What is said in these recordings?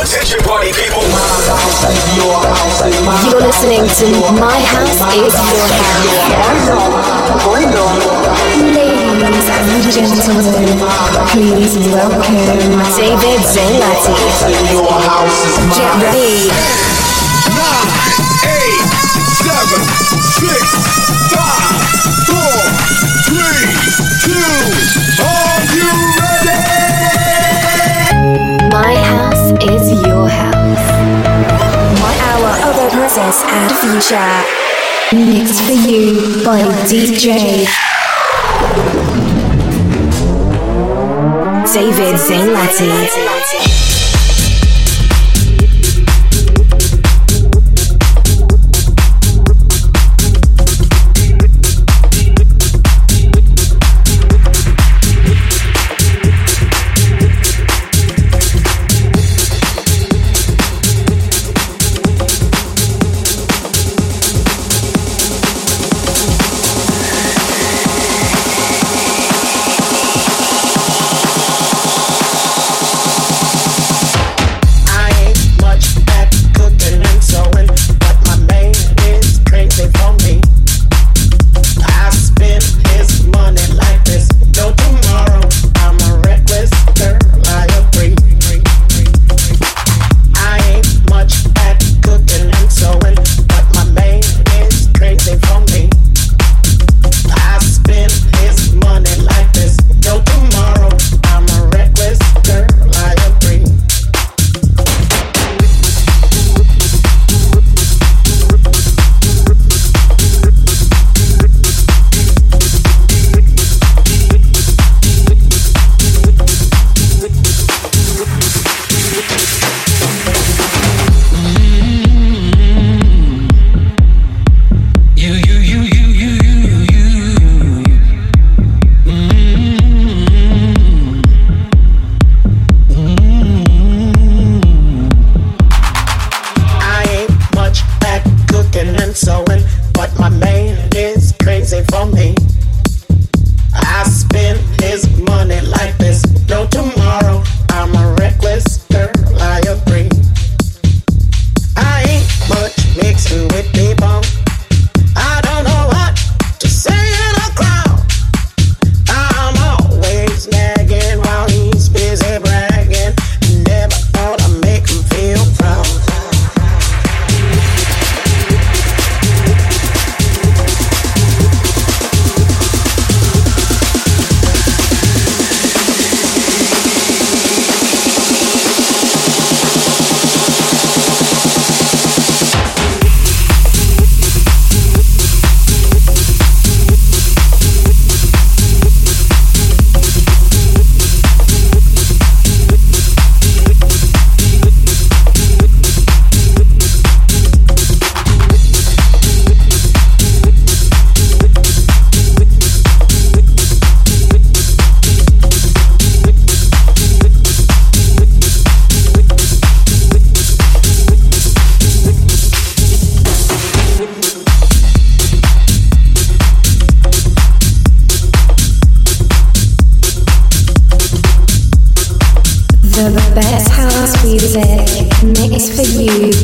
Attention party people. You're listening to My House Is Your House. Ladies and gentlemen, please welcome David Zanellati. Get ready. 9, 8, 7, 6, 5, 4, 3, 2. Are you ready? My house is your house. 1 hour of the process and future. Mixed for you by DJ David Zanellati.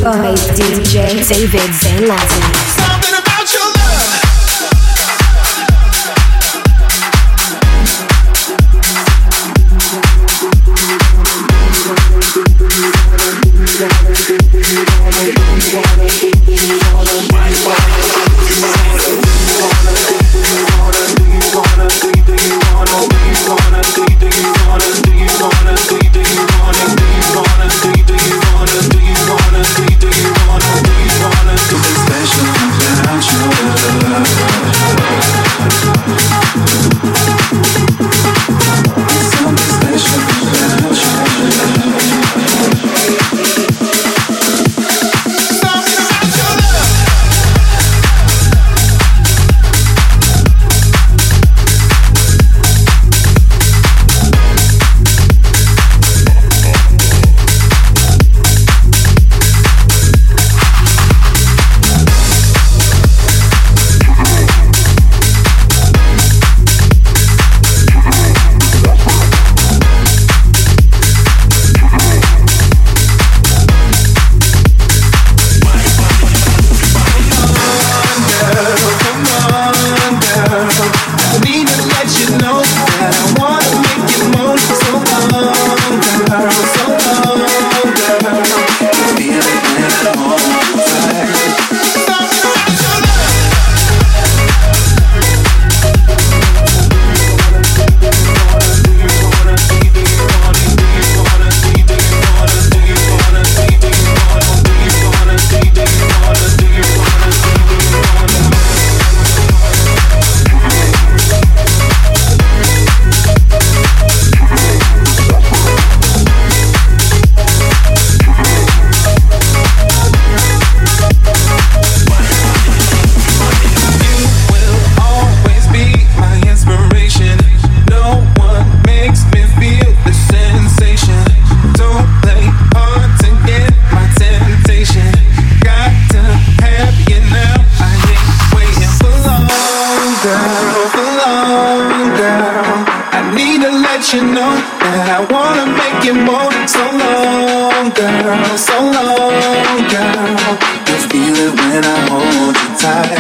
By DJ David Zanellati. Special. girl, so long, girl. You feel it when I hold you tight.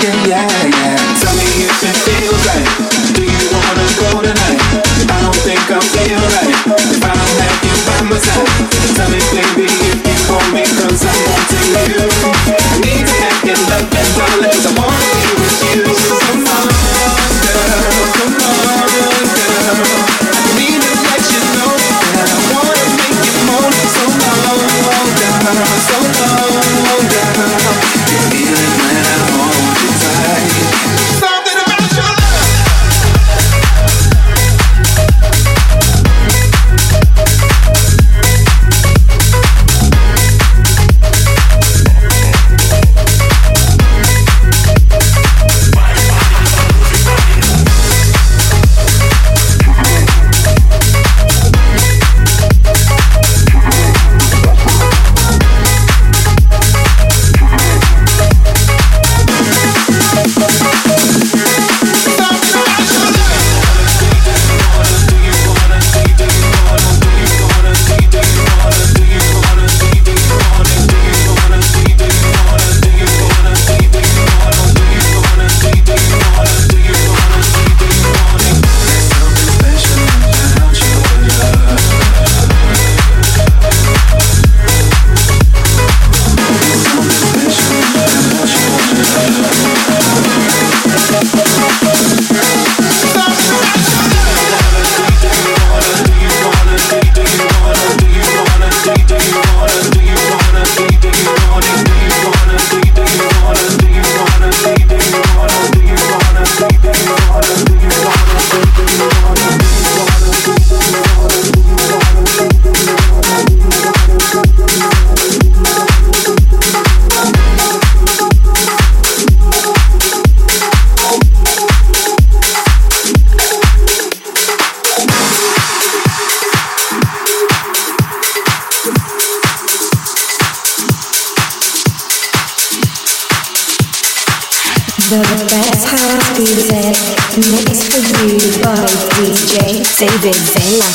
Yeah, yeah, yeah. Tell me if it feels right. Do you wanna go tonight? I don't think I feel right if I don't have you by my side. Tell me, baby, if you call me, 'cause I want to you. I need to have your love and knowledge. I wanna be with you. So come on, girl, come on, girl. I need to let you know that I wanna make you moan. So long, girl, so long, girl. You feel it when I hold you tight. Something about your love. David Zanellati.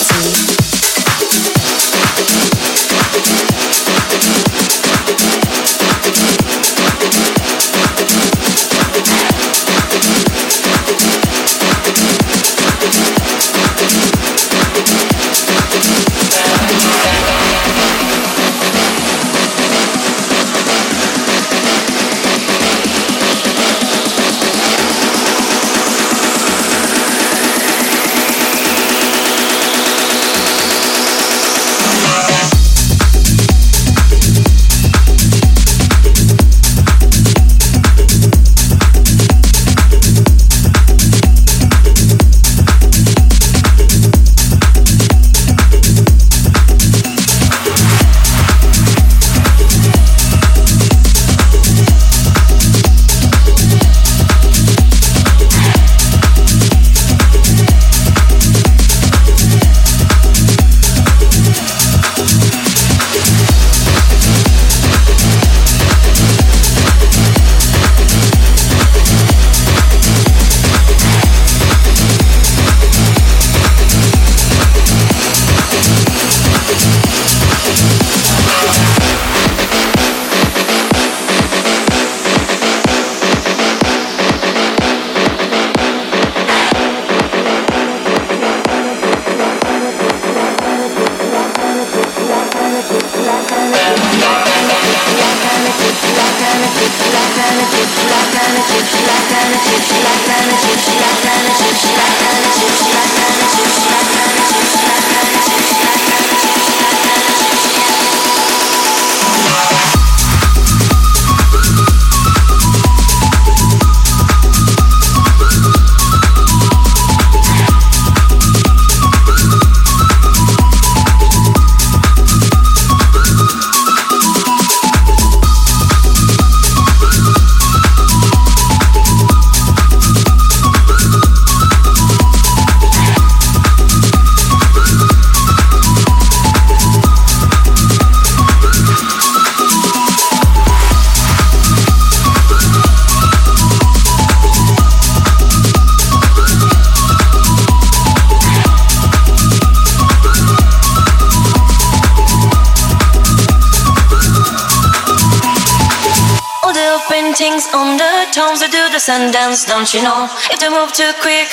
dance on the tombs, they do the sun dance, don't you know? If they move too quick,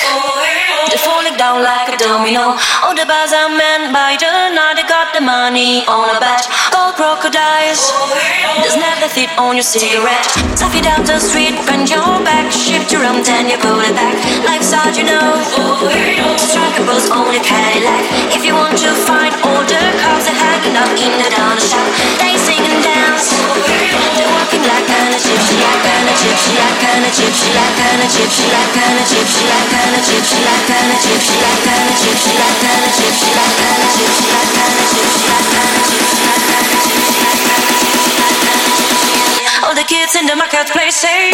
they're falling down like a domino. All the bars are manned by the night, they got the money on a bet. Gold crocodiles, there's never fit on your cigarette. Stuff it down the street, bend your back, shift your arm, then you pull it back. Life's hard, you know, strike a pose on your Cadillac. If you want to find all the cops, they're hanging up in the donut shop. They sing and dance, they're walking like all the kids in the marketplace say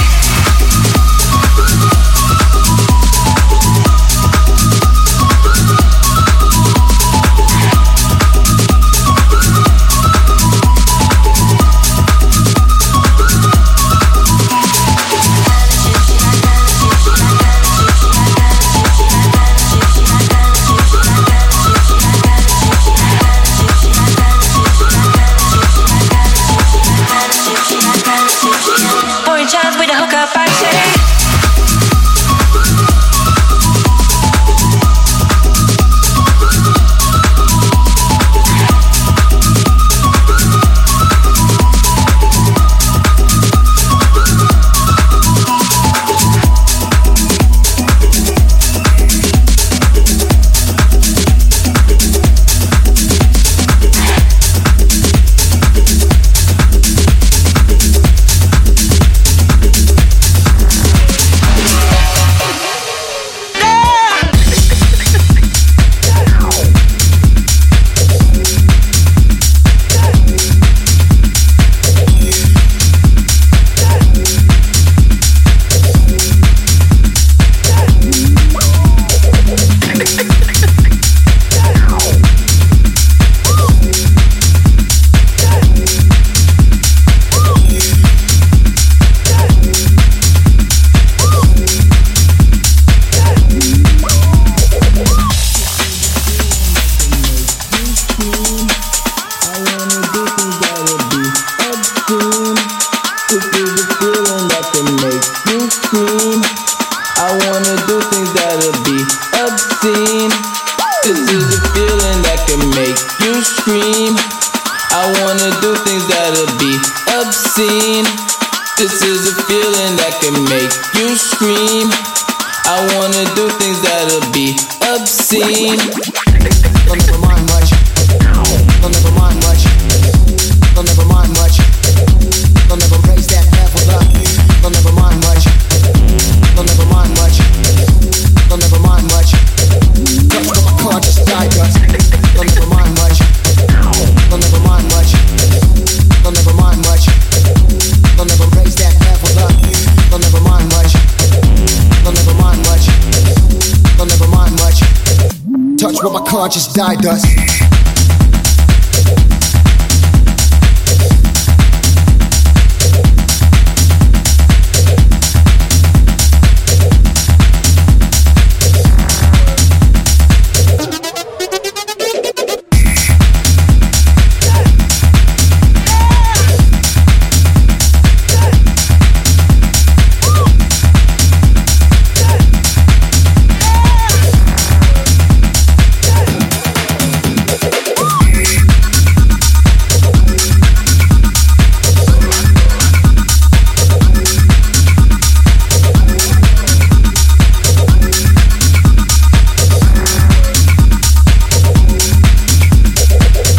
just die dust.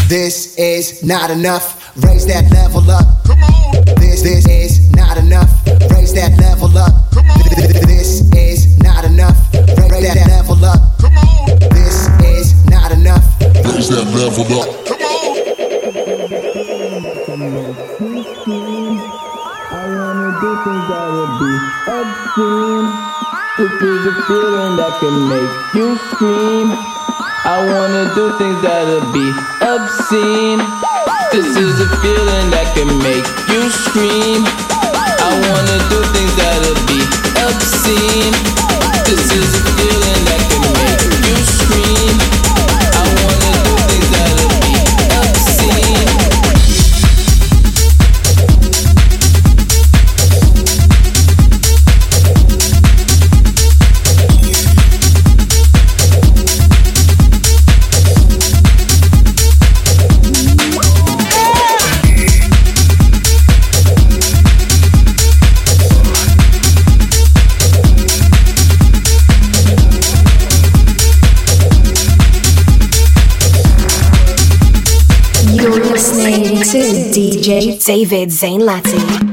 This is not enough. Raise that level up. Come on. This is not enough. Raise that level up. Come on. This is not enough. Raise that level up. Come on. This is not enough. Raise that level up. Come on. I wanna do things that would be obscene. This is a feeling that can make you scream. I wanna do things that'll be obscene. This is a feeling that can make you scream. I wanna do things that'll be obscene. This is a feeling that can make you scream. I wanna do things that'll be obscene. listening to DJ David Zanellati.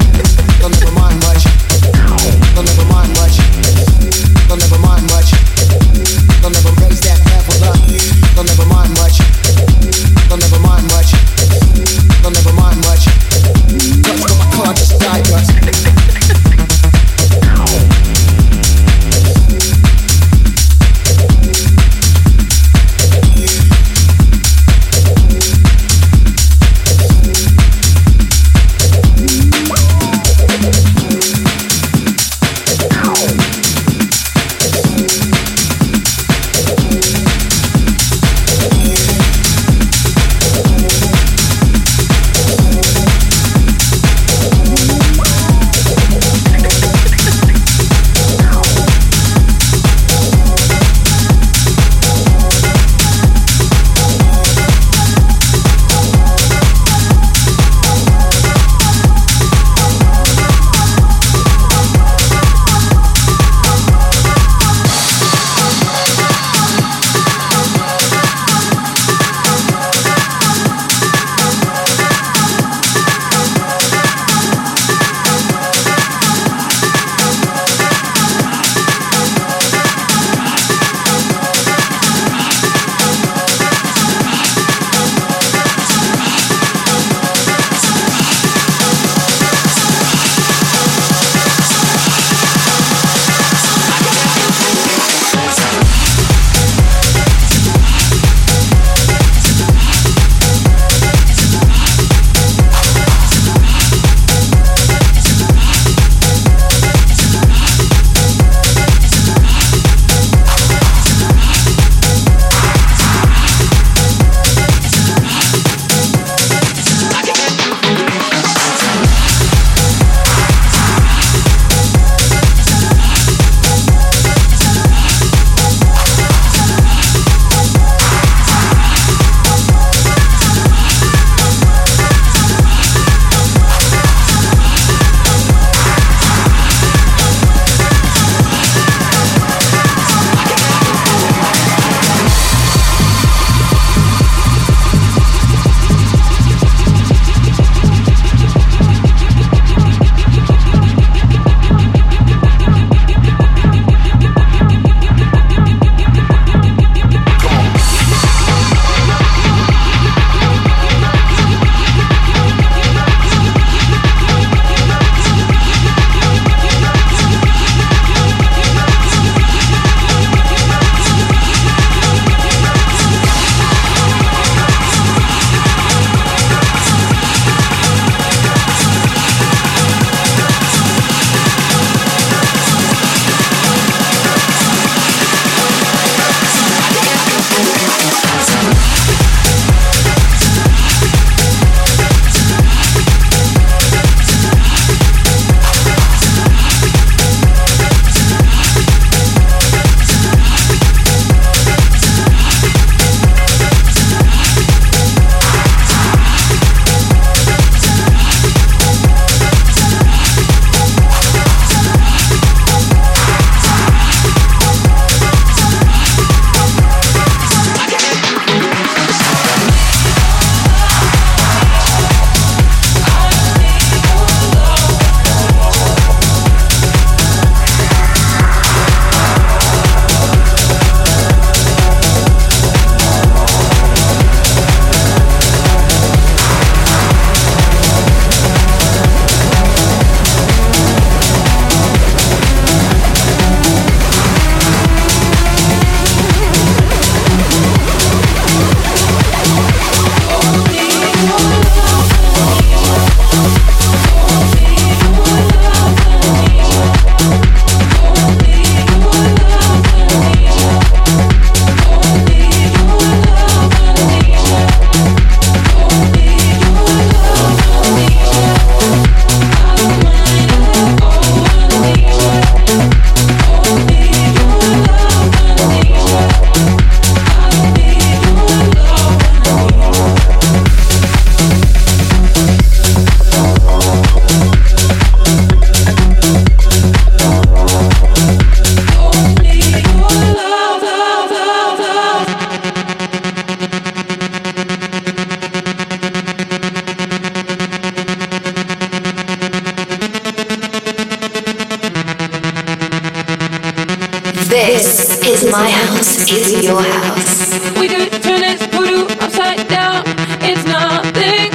My house is your house. We do it, turn it, voodoo upside down. It's nothing.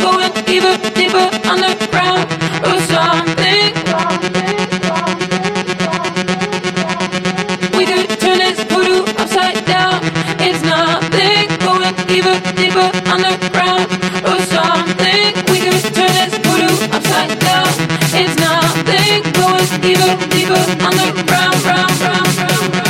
Going deeper, deeper underground or something. We do it, turn it, voodoo upside down. It's nothing. Going deeper, deeper underground or something. We do it, turn it, voodoo upside down. It's nothing. Deeper, deeper, underground, round, round, round, round, round.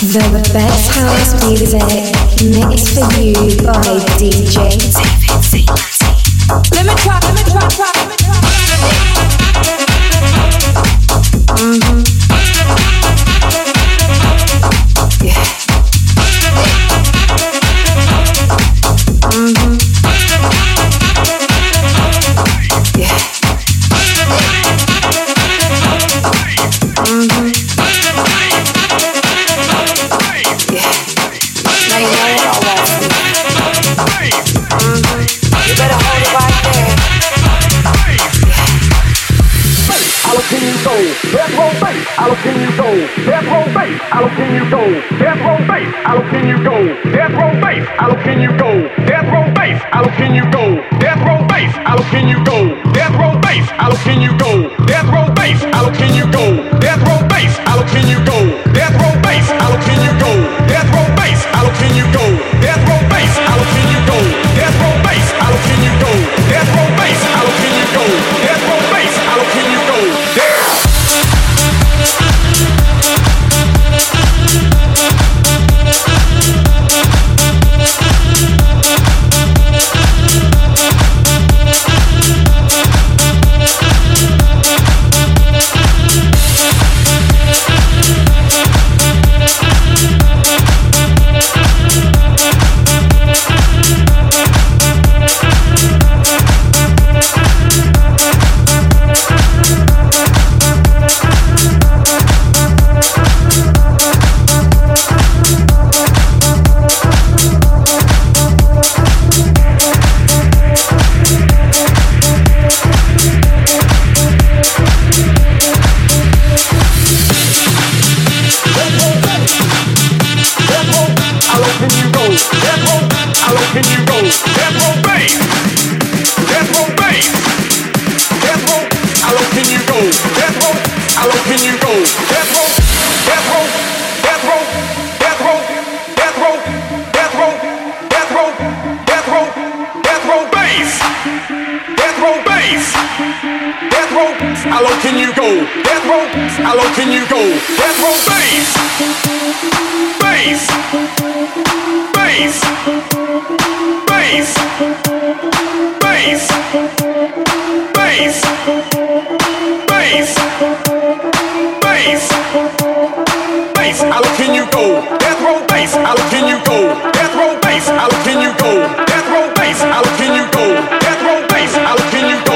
The best house music mixed for you by DJ David Zanellati. Let me try. Yeah. go, death row base, how can you go, death row base, how can you go, death row base, how can you go, death row base, how can you go, death row base, how can you go, death row base, how can you go, death row base, how can you go, death row base, how can you go, death row base, how can you go, death row base, how can you go, death row base, how can you go, death row base, how can you go, death row base, how can you go, death. How low can you go? Death row. How low can you go? Death row bass. Bass. Bass. Bass. Bass. Bass. Bass. Bass. Bass. How low can you go? Death row bass. How low can you go? Death row bass. How low can you go? Death row bass. How low can you go? Death row bass. How low can you go?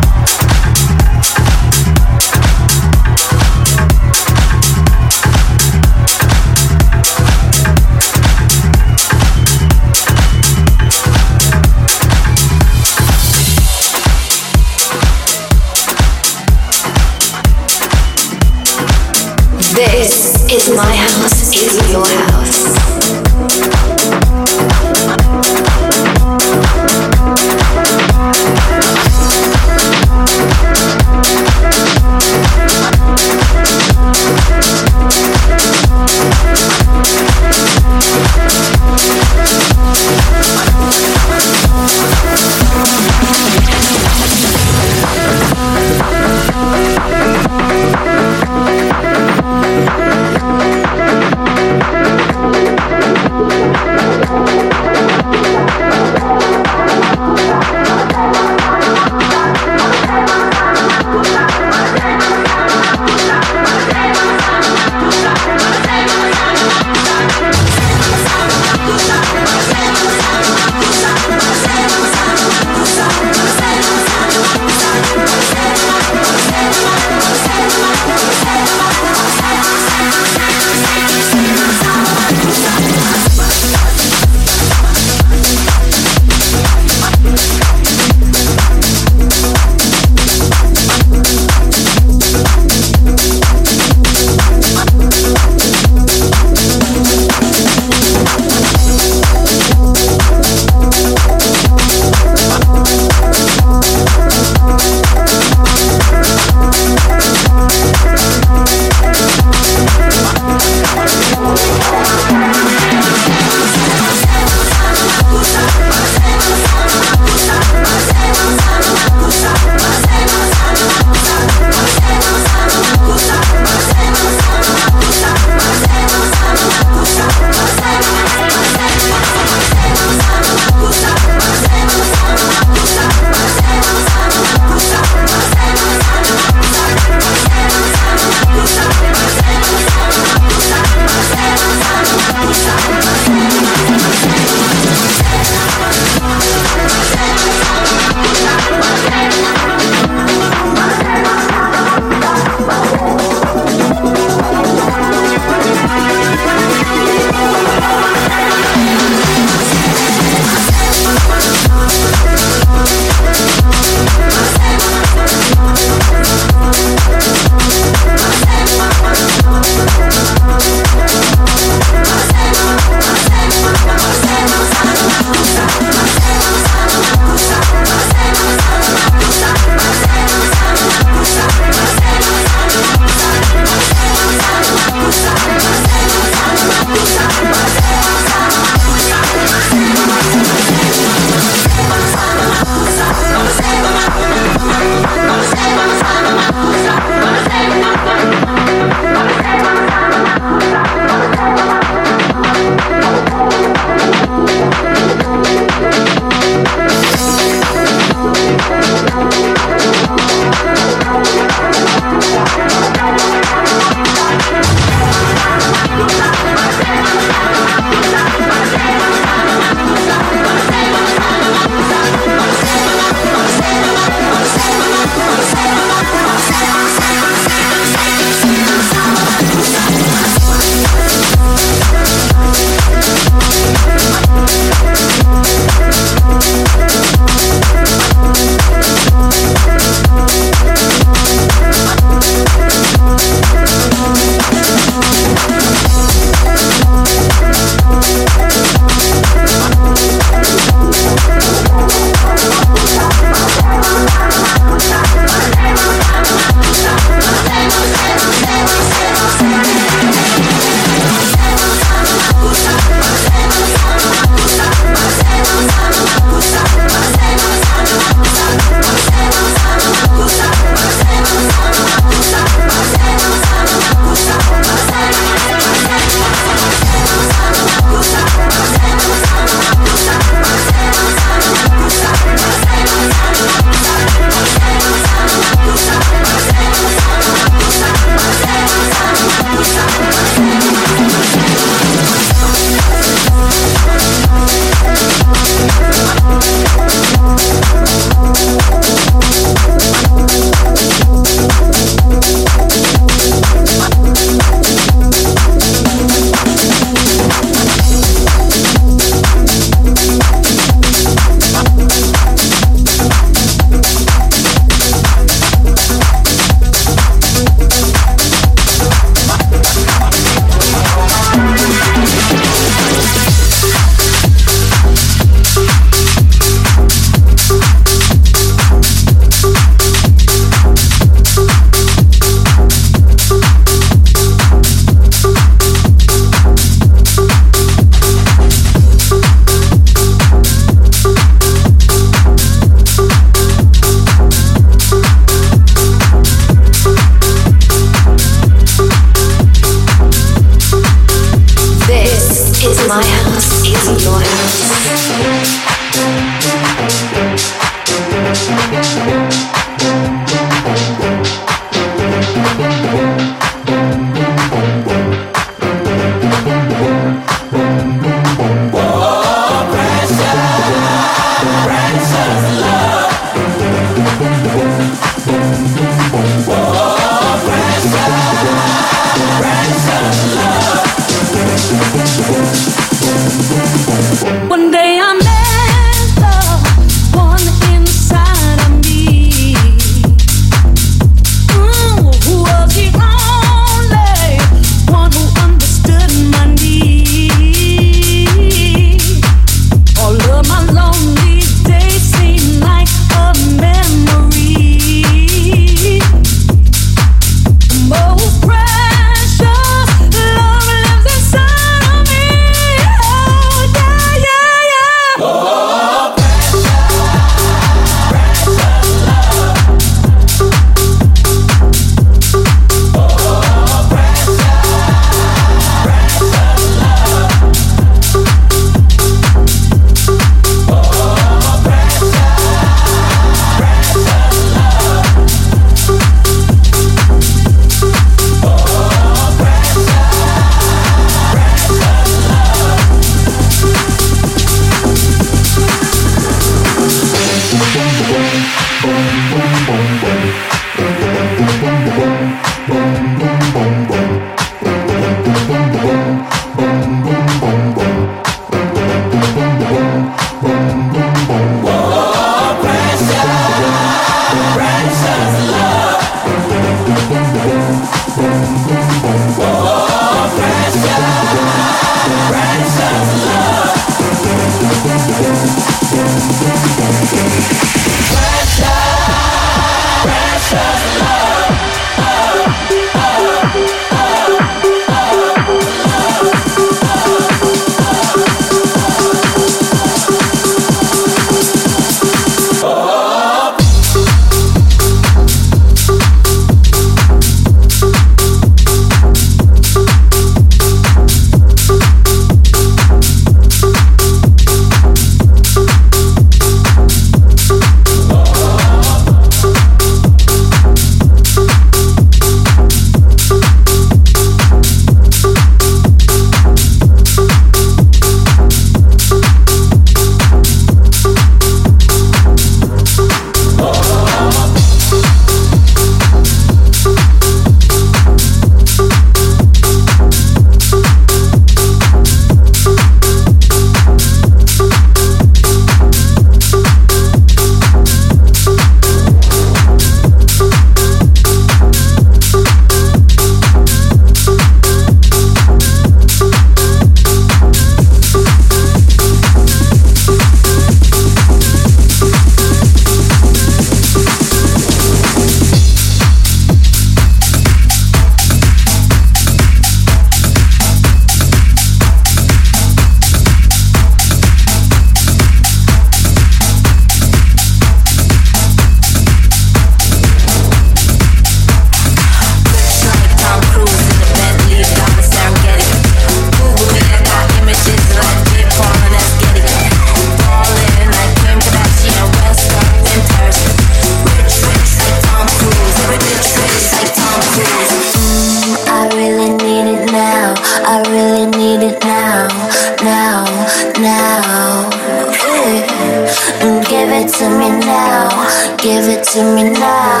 to me now,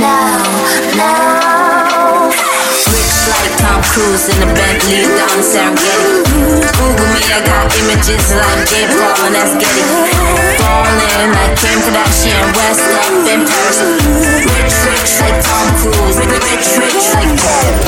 now, now. Bricks like Tom Cruise in a Bentley down in Serengeti. Google me, I got images like Gabe Paul and that's Getty. Falling like Kim Kardashian, West Love in Paris. Rich like Tom Cruise, rich like Paul.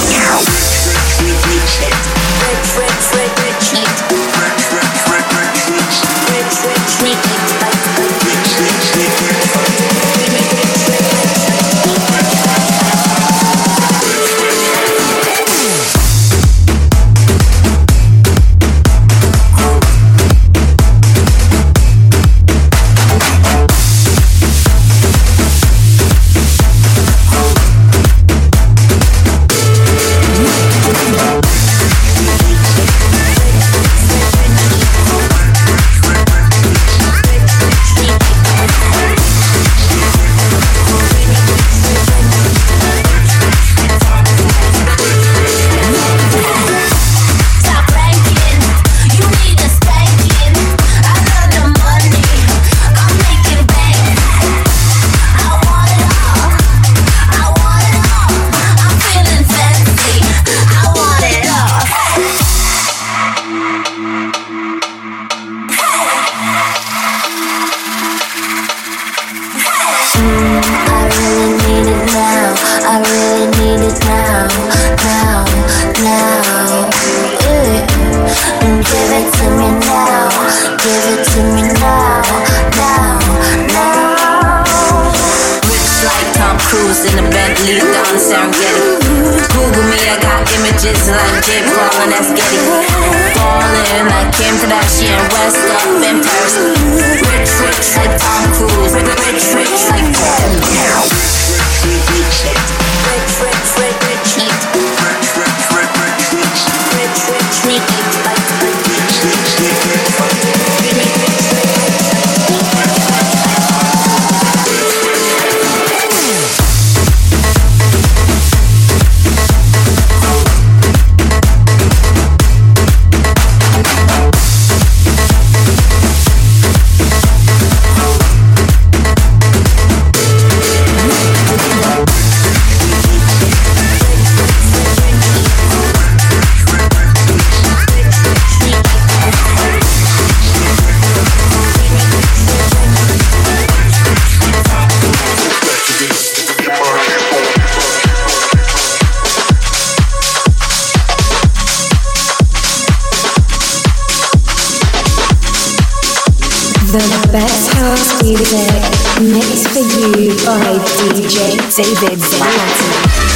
In a Bentley down in Serengeti. Google me, I got images like Jay Paul and that's Getty. Falling like Kim Kardashian, West Love in Paris. Rich like Tom Cruise, rich like Paul. Mixed for you by DJ David Zanellati.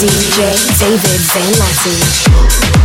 DJ David Zanellati.